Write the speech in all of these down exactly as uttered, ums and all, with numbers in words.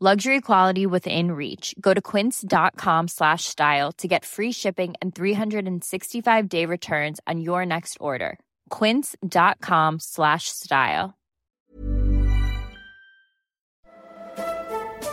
Luxury quality within reach. Go to quince.com slash style to get free shipping and three sixty-five day returns on your next order. Quince.com slash style.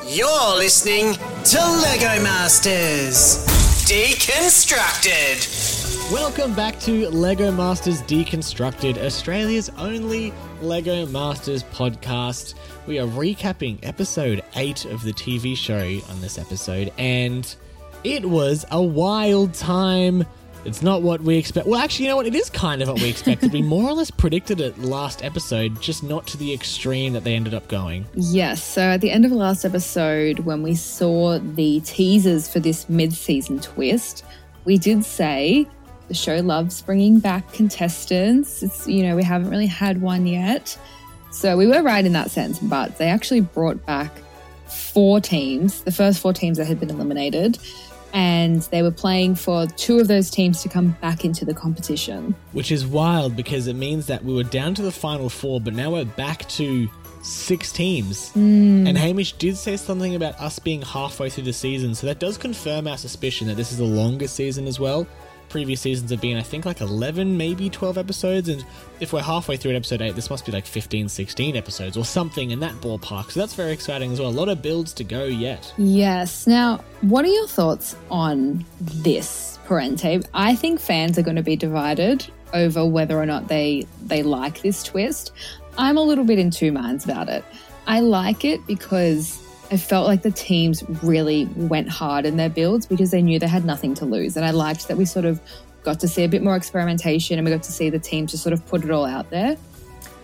You're listening to Lego Masters Deconstructed. Welcome back to Lego Masters Deconstructed, Australia's only Lego Masters podcast. We are recapping episode eight of the T V show on this episode, and it was a wild time. It's not what we expect. Well, actually, you know what? It is kind of what we expected. We more or less predicted it last episode, just not to the extreme that they ended up going. Yes. So at the end of last episode, when we saw the teasers for this mid-season twist, we did say the show loves bringing back contestants. It's, you know, we haven't really had one yet. So we were right in that sense, but they actually brought back four teams, the first four teams that had been eliminated, and they were playing for two of those teams to come back into the competition. Which is wild because it means that we were down to the final four, but now we're back to six teams. Mm. And Hamish did say something about us being halfway through the season, so that does confirm our suspicion that this is a longer season as well. Previous seasons have been, I think, like eleven, maybe twelve episodes, and if we're halfway through at episode eight, this must be like fifteen, sixteen episodes or something in that ballpark. So that's very exciting as well. A lot of builds to go yet. Yes. Now, what are your thoughts on this Parente? I think fans are going to be divided over whether or not they they like this twist. I'm a little bit in two minds about it. I like it because I felt like the teams really went hard in their builds because they knew they had nothing to lose. And I liked that we sort of got to see a bit more experimentation and we got to see the teams just sort of put it all out there.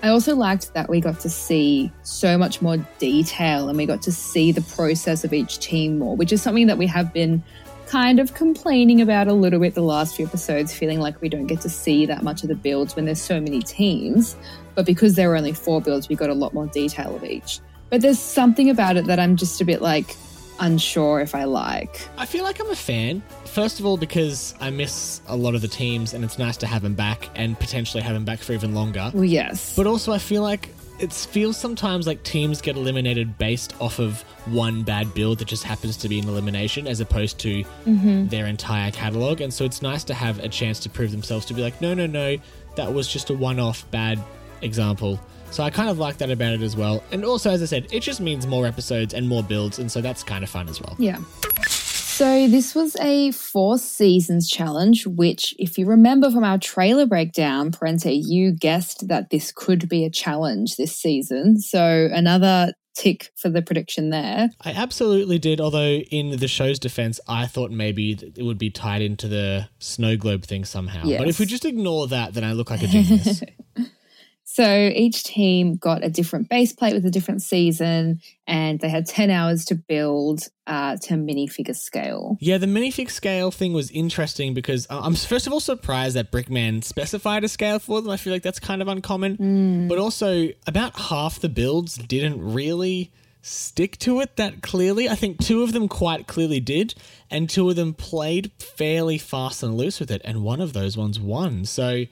I also liked that we got to see so much more detail and we got to see the process of each team more, which is something that we have been kind of complaining about a little bit the last few episodes, feeling like we don't get to see that much of the builds when there's so many teams. But because there were only four builds, we got a lot more detail of each. But there's something about it that I'm just a bit, like, unsure if I like. I feel like I'm a fan. First of all, because I miss a lot of the teams and it's nice to have them back and potentially have them back for even longer. Well, yes. But also I feel like it feels sometimes like teams get eliminated based off of one bad build that just happens to be an elimination as opposed to mm-hmm. their entire catalogue. And so it's nice to have a chance to prove themselves to be like, no, no, no, that was just a one-off bad example. So I kind of like that about it as well. And also, as I said, it just means more episodes and more builds, and so that's kind of fun as well. Yeah. So this was a four seasons challenge, which, if you remember from our trailer breakdown, Parente, you guessed that this could be a challenge this season. So another tick for the prediction there. I absolutely did, although in the show's defense, I thought maybe it would be tied into the snow globe thing somehow. Yes. But if we just ignore that, then I look like a genius. So each team got a different base plate with a different season and they had ten hours to build uh, to minifigure scale. Yeah, the minifig scale thing was interesting because uh, I'm first of all surprised that Brickman specified a scale for them. I feel like that's kind of uncommon. Mm. But also about half the builds didn't really stick to it that clearly. I think two of them quite clearly did and two of them played fairly fast and loose with it and one of those ones won. So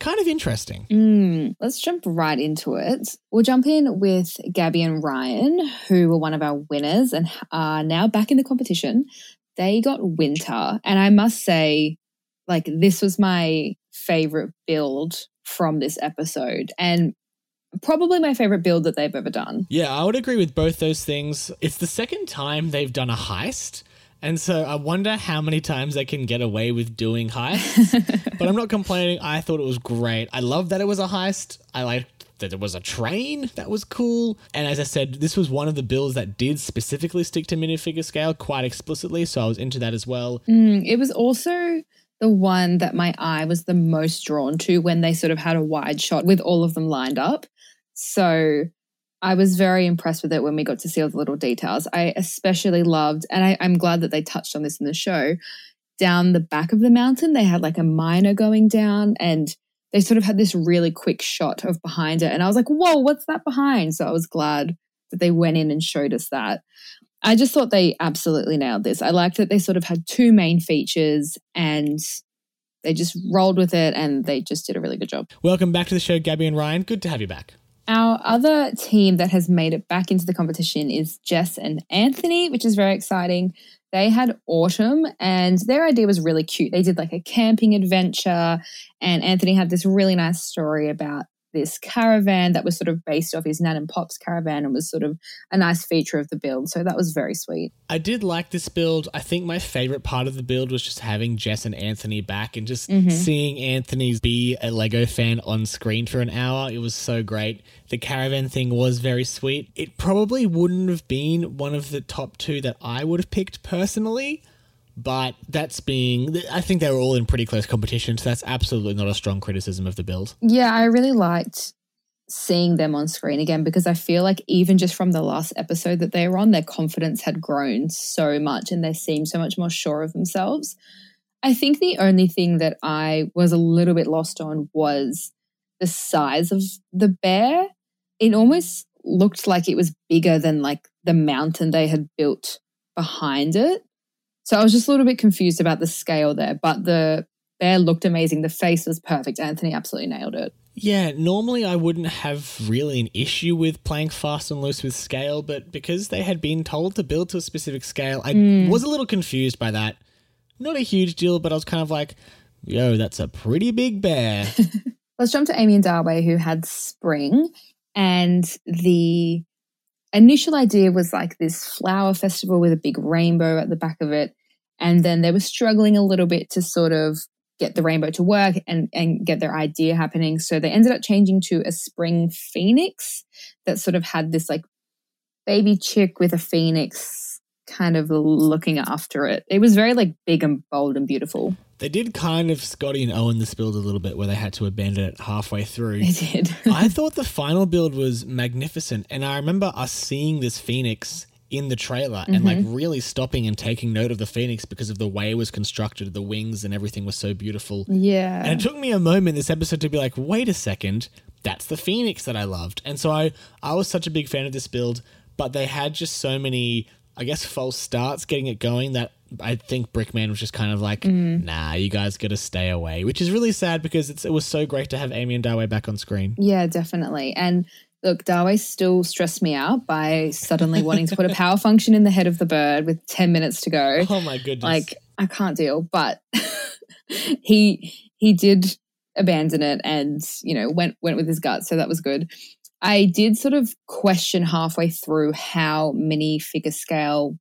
kind of interesting. Mm, let's jump right into it. We'll jump in with Gabby and Ryan, who were one of our winners and are now back in the competition. They got Winter. And I must say, like, this was my favourite build from this episode and probably my favourite build that they've ever done. Yeah, I would agree with both those things. It's the second time they've done a heist. And so I wonder how many times they can get away with doing heists. But I'm not complaining. I thought it was great. I love that it was a heist. I liked that it was a train. That was cool. And as I said, this was one of the builds that did specifically stick to minifigure scale quite explicitly. So I was into that as well. Mm, it was also the one that my eye was the most drawn to when they sort of had a wide shot with all of them lined up. So I was very impressed with it when we got to see all the little details. I especially loved, and I, I'm glad that they touched on this in the show, down the back of the mountain. They had like a miner going down and they sort of had this really quick shot of behind it. And I was like, whoa, what's that behind? So I was glad that they went in and showed us that. I just thought they absolutely nailed this. I liked that they sort of had two main features and they just rolled with it and they just did a really good job. Welcome back to the show, Gabby and Ryan. Good to have you back. Our other team that has made it back into the competition is Jess and Anthony, which is very exciting. They had Autumn and their idea was really cute. They did like a camping adventure and Anthony had this really nice story about this caravan that was sort of based off his Nan and Pop's caravan and was sort of a nice feature of the build. So that was very sweet. I did like this build. I think my favorite part of the build was just having Jess and Anthony back and just mm-hmm. seeing Anthony be a Lego fan on screen for an hour. It was so great. The caravan thing was very sweet. It probably wouldn't have been one of the top two that I would have picked personally, but that's being, I think they were all in pretty close competition, so that's absolutely not a strong criticism of the build. Yeah, I really liked seeing them on screen again because I feel like even just from the last episode that they were on, their confidence had grown so much and they seemed so much more sure of themselves. I think the only thing that I was a little bit lost on was the size of the bear. It almost looked like it was bigger than like the mountain they had built behind it. So I was just a little bit confused about the scale there, but the bear looked amazing. The face was perfect. Anthony absolutely nailed it. Yeah, normally I wouldn't have really an issue with playing fast and loose with scale, but because they had been told to build to a specific scale, I mm. was a little confused by that. Not a huge deal, but I was kind of like, yo, that's a pretty big bear. Let's jump to Amy and Dawei, who had spring, and the initial idea was like this flower festival with a big rainbow at the back of it. And then they were struggling a little bit to sort of get the rainbow to work and, and get their idea happening. So they ended up changing to a spring phoenix that sort of had this like baby chick with a phoenix kind of looking after it. It was very like big and bold and beautiful. They did kind of Scotty and Owen this build a little bit where they had to abandon it halfway through. They did. I thought the final build was magnificent. And I remember us seeing this phoenix in the trailer mm-hmm. and like really stopping and taking note of the phoenix because of the way it was constructed, the wings and everything was so beautiful. Yeah. And it took me a moment this episode to be like, wait a second, that's the phoenix that I loved. And so I, I was such a big fan of this build, but they had just so many, I guess, false starts getting it going that I think Brickman was just kind of like, mm. nah, you guys got to stay away, which is really sad because it's, it was so great to have Amy and Dawei back on screen. Yeah, definitely. And look, Dawei still stressed me out by suddenly wanting to put a power function in the head of the bird with ten minutes to go. Oh my goodness. Like, I can't deal, but he he did abandon it and, you know, went went with his gut, so that was good. I did sort of question halfway through how mini figure scale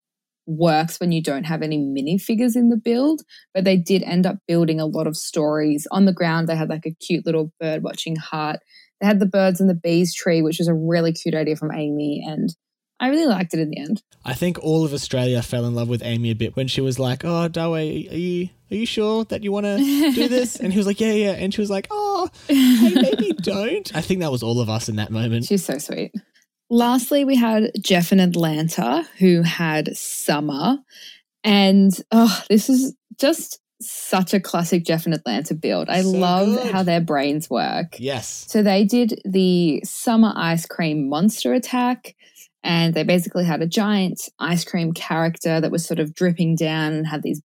works when you don't have any minifigures in the build, but they did end up building a lot of stories on the ground. They had like a cute little bird watching heart. They had the birds and the bees tree, which was a really cute idea from Amy, and I really liked it in the end. I think all of Australia fell in love with Amy a bit when she was like, oh, Dawei, are you, are you sure that you want to do this? And he was like, yeah, yeah. And she was like, oh, hey, maybe don't. I think that was all of us in that moment. She's so sweet. Lastly, we had Jeff in Atlanta, who had summer. And oh, this is just such a classic Jeff in Atlanta build. I so love good. How their brains work. Yes. So they did the summer ice cream monster attack, and they basically had a giant ice cream character that was sort of dripping down and had these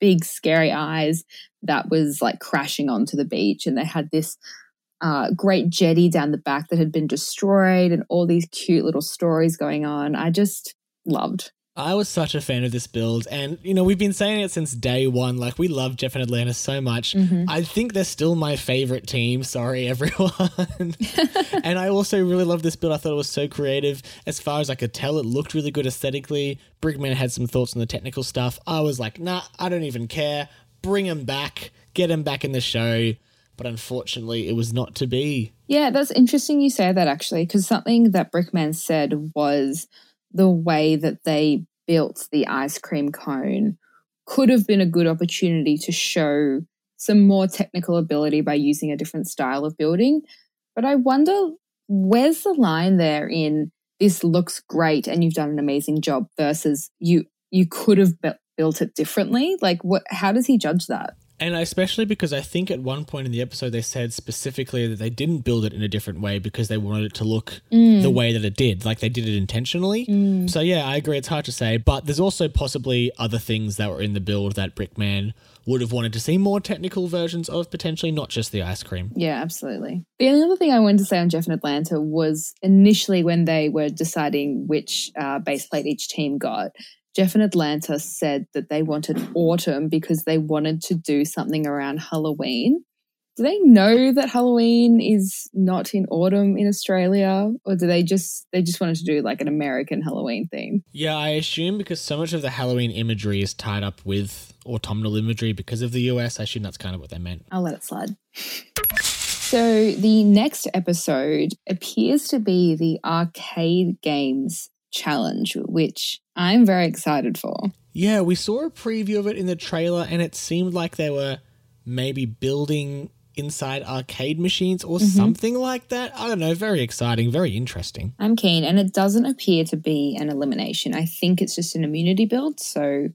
big scary eyes that was like crashing onto the beach. And they had this Uh, great jetty down the back that had been destroyed and all these cute little stories going on. I just loved. I was such a fan of this build and, you know, we've been saying it since day one. Like, we love Jeff and Atlanta so much. Mm-hmm. I think they're still my favorite team. Sorry, everyone. And I also really loved this build. I thought it was so creative. As far as I could tell, it looked really good aesthetically. Brickman had some thoughts on the technical stuff. I was like, nah, I don't even care. Bring him back. Get him back in the show. But unfortunately, it was not to be. Yeah, that's interesting you say that, actually, because something that Brickman said was the way that they built the ice cream cone could have been a good opportunity to show some more technical ability by using a different style of building. But I wonder, where's the line there in this looks great and you've done an amazing job versus you you could have built built it differently? Like, what? How does he judge that? And especially because I think at one point in the episode they said specifically that they didn't build it in a different way because they wanted it to look mm. the way that it did, like they did it intentionally. Mm. So, yeah, I agree. It's hard to say. But there's also possibly other things that were in the build that Brickman would have wanted to see more technical versions of, potentially, not just the ice cream. Yeah, absolutely. The other thing I wanted to say on Jeff and Atlanta was initially when they were deciding which uh, base plate each team got, Jeff and Atlanta said that they wanted autumn because they wanted to do something around Halloween. Do they know that Halloween is not in autumn in Australia, or do they just they just wanted to do like an American Halloween theme? Yeah, I assume because so much of the Halloween imagery is tied up with autumnal imagery because of the U S. I assume that's kind of what they meant. I'll let it slide. So the next episode appears to be the arcade games challenge, which I'm very excited for. Yeah, we saw a preview of it in the trailer and it seemed like they were maybe building inside arcade machines or mm-hmm. something like that. I don't know, very exciting, very interesting. I'm keen, and it doesn't appear to be an elimination. I think it's just an immunity build, so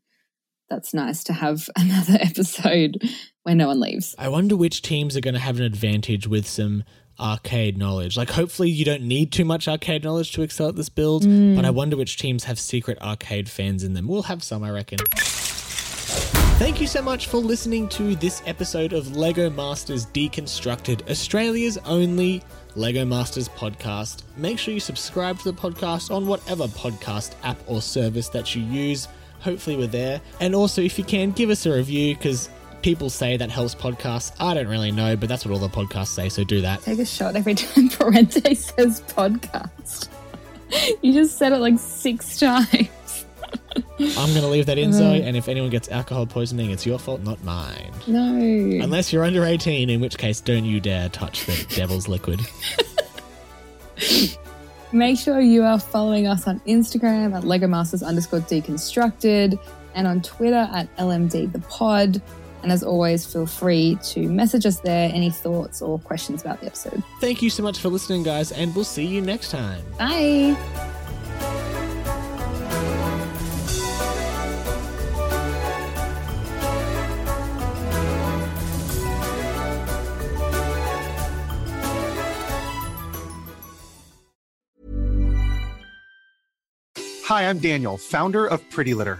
that's nice to have another episode where no one leaves. I wonder which teams are going to have an advantage with some arcade knowledge. Like, hopefully you don't need too much arcade knowledge to excel at this build, mm. but I wonder which teams have secret arcade fans in them. We'll have some, I reckon. Thank you so much for listening to this episode of Lego Masters Deconstructed, Australia's only Lego Masters podcast. Make sure you subscribe to the podcast on whatever podcast app or service that you use. Hopefully we're there. And also, if you can, give us a review, because people say that helps podcasts. I don't really know, but that's what all the podcasts say, so do that. Take a shot every time Parente says podcast. You just said it like six times. I'm going to leave that in, Zoe, and if anyone gets alcohol poisoning, it's your fault, not mine. No. Unless you're under eighteen, in which case don't you dare touch the devil's liquid. Make sure you are following us on Instagram at LegoMasters underscore deconstructed and on Twitter at LMDthepod. And as always, feel free to message us there any thoughts or questions about the episode. Thank you so much for listening, guys, and we'll see you next time. Bye. Hi, I'm Daniel, founder of Pretty Litter.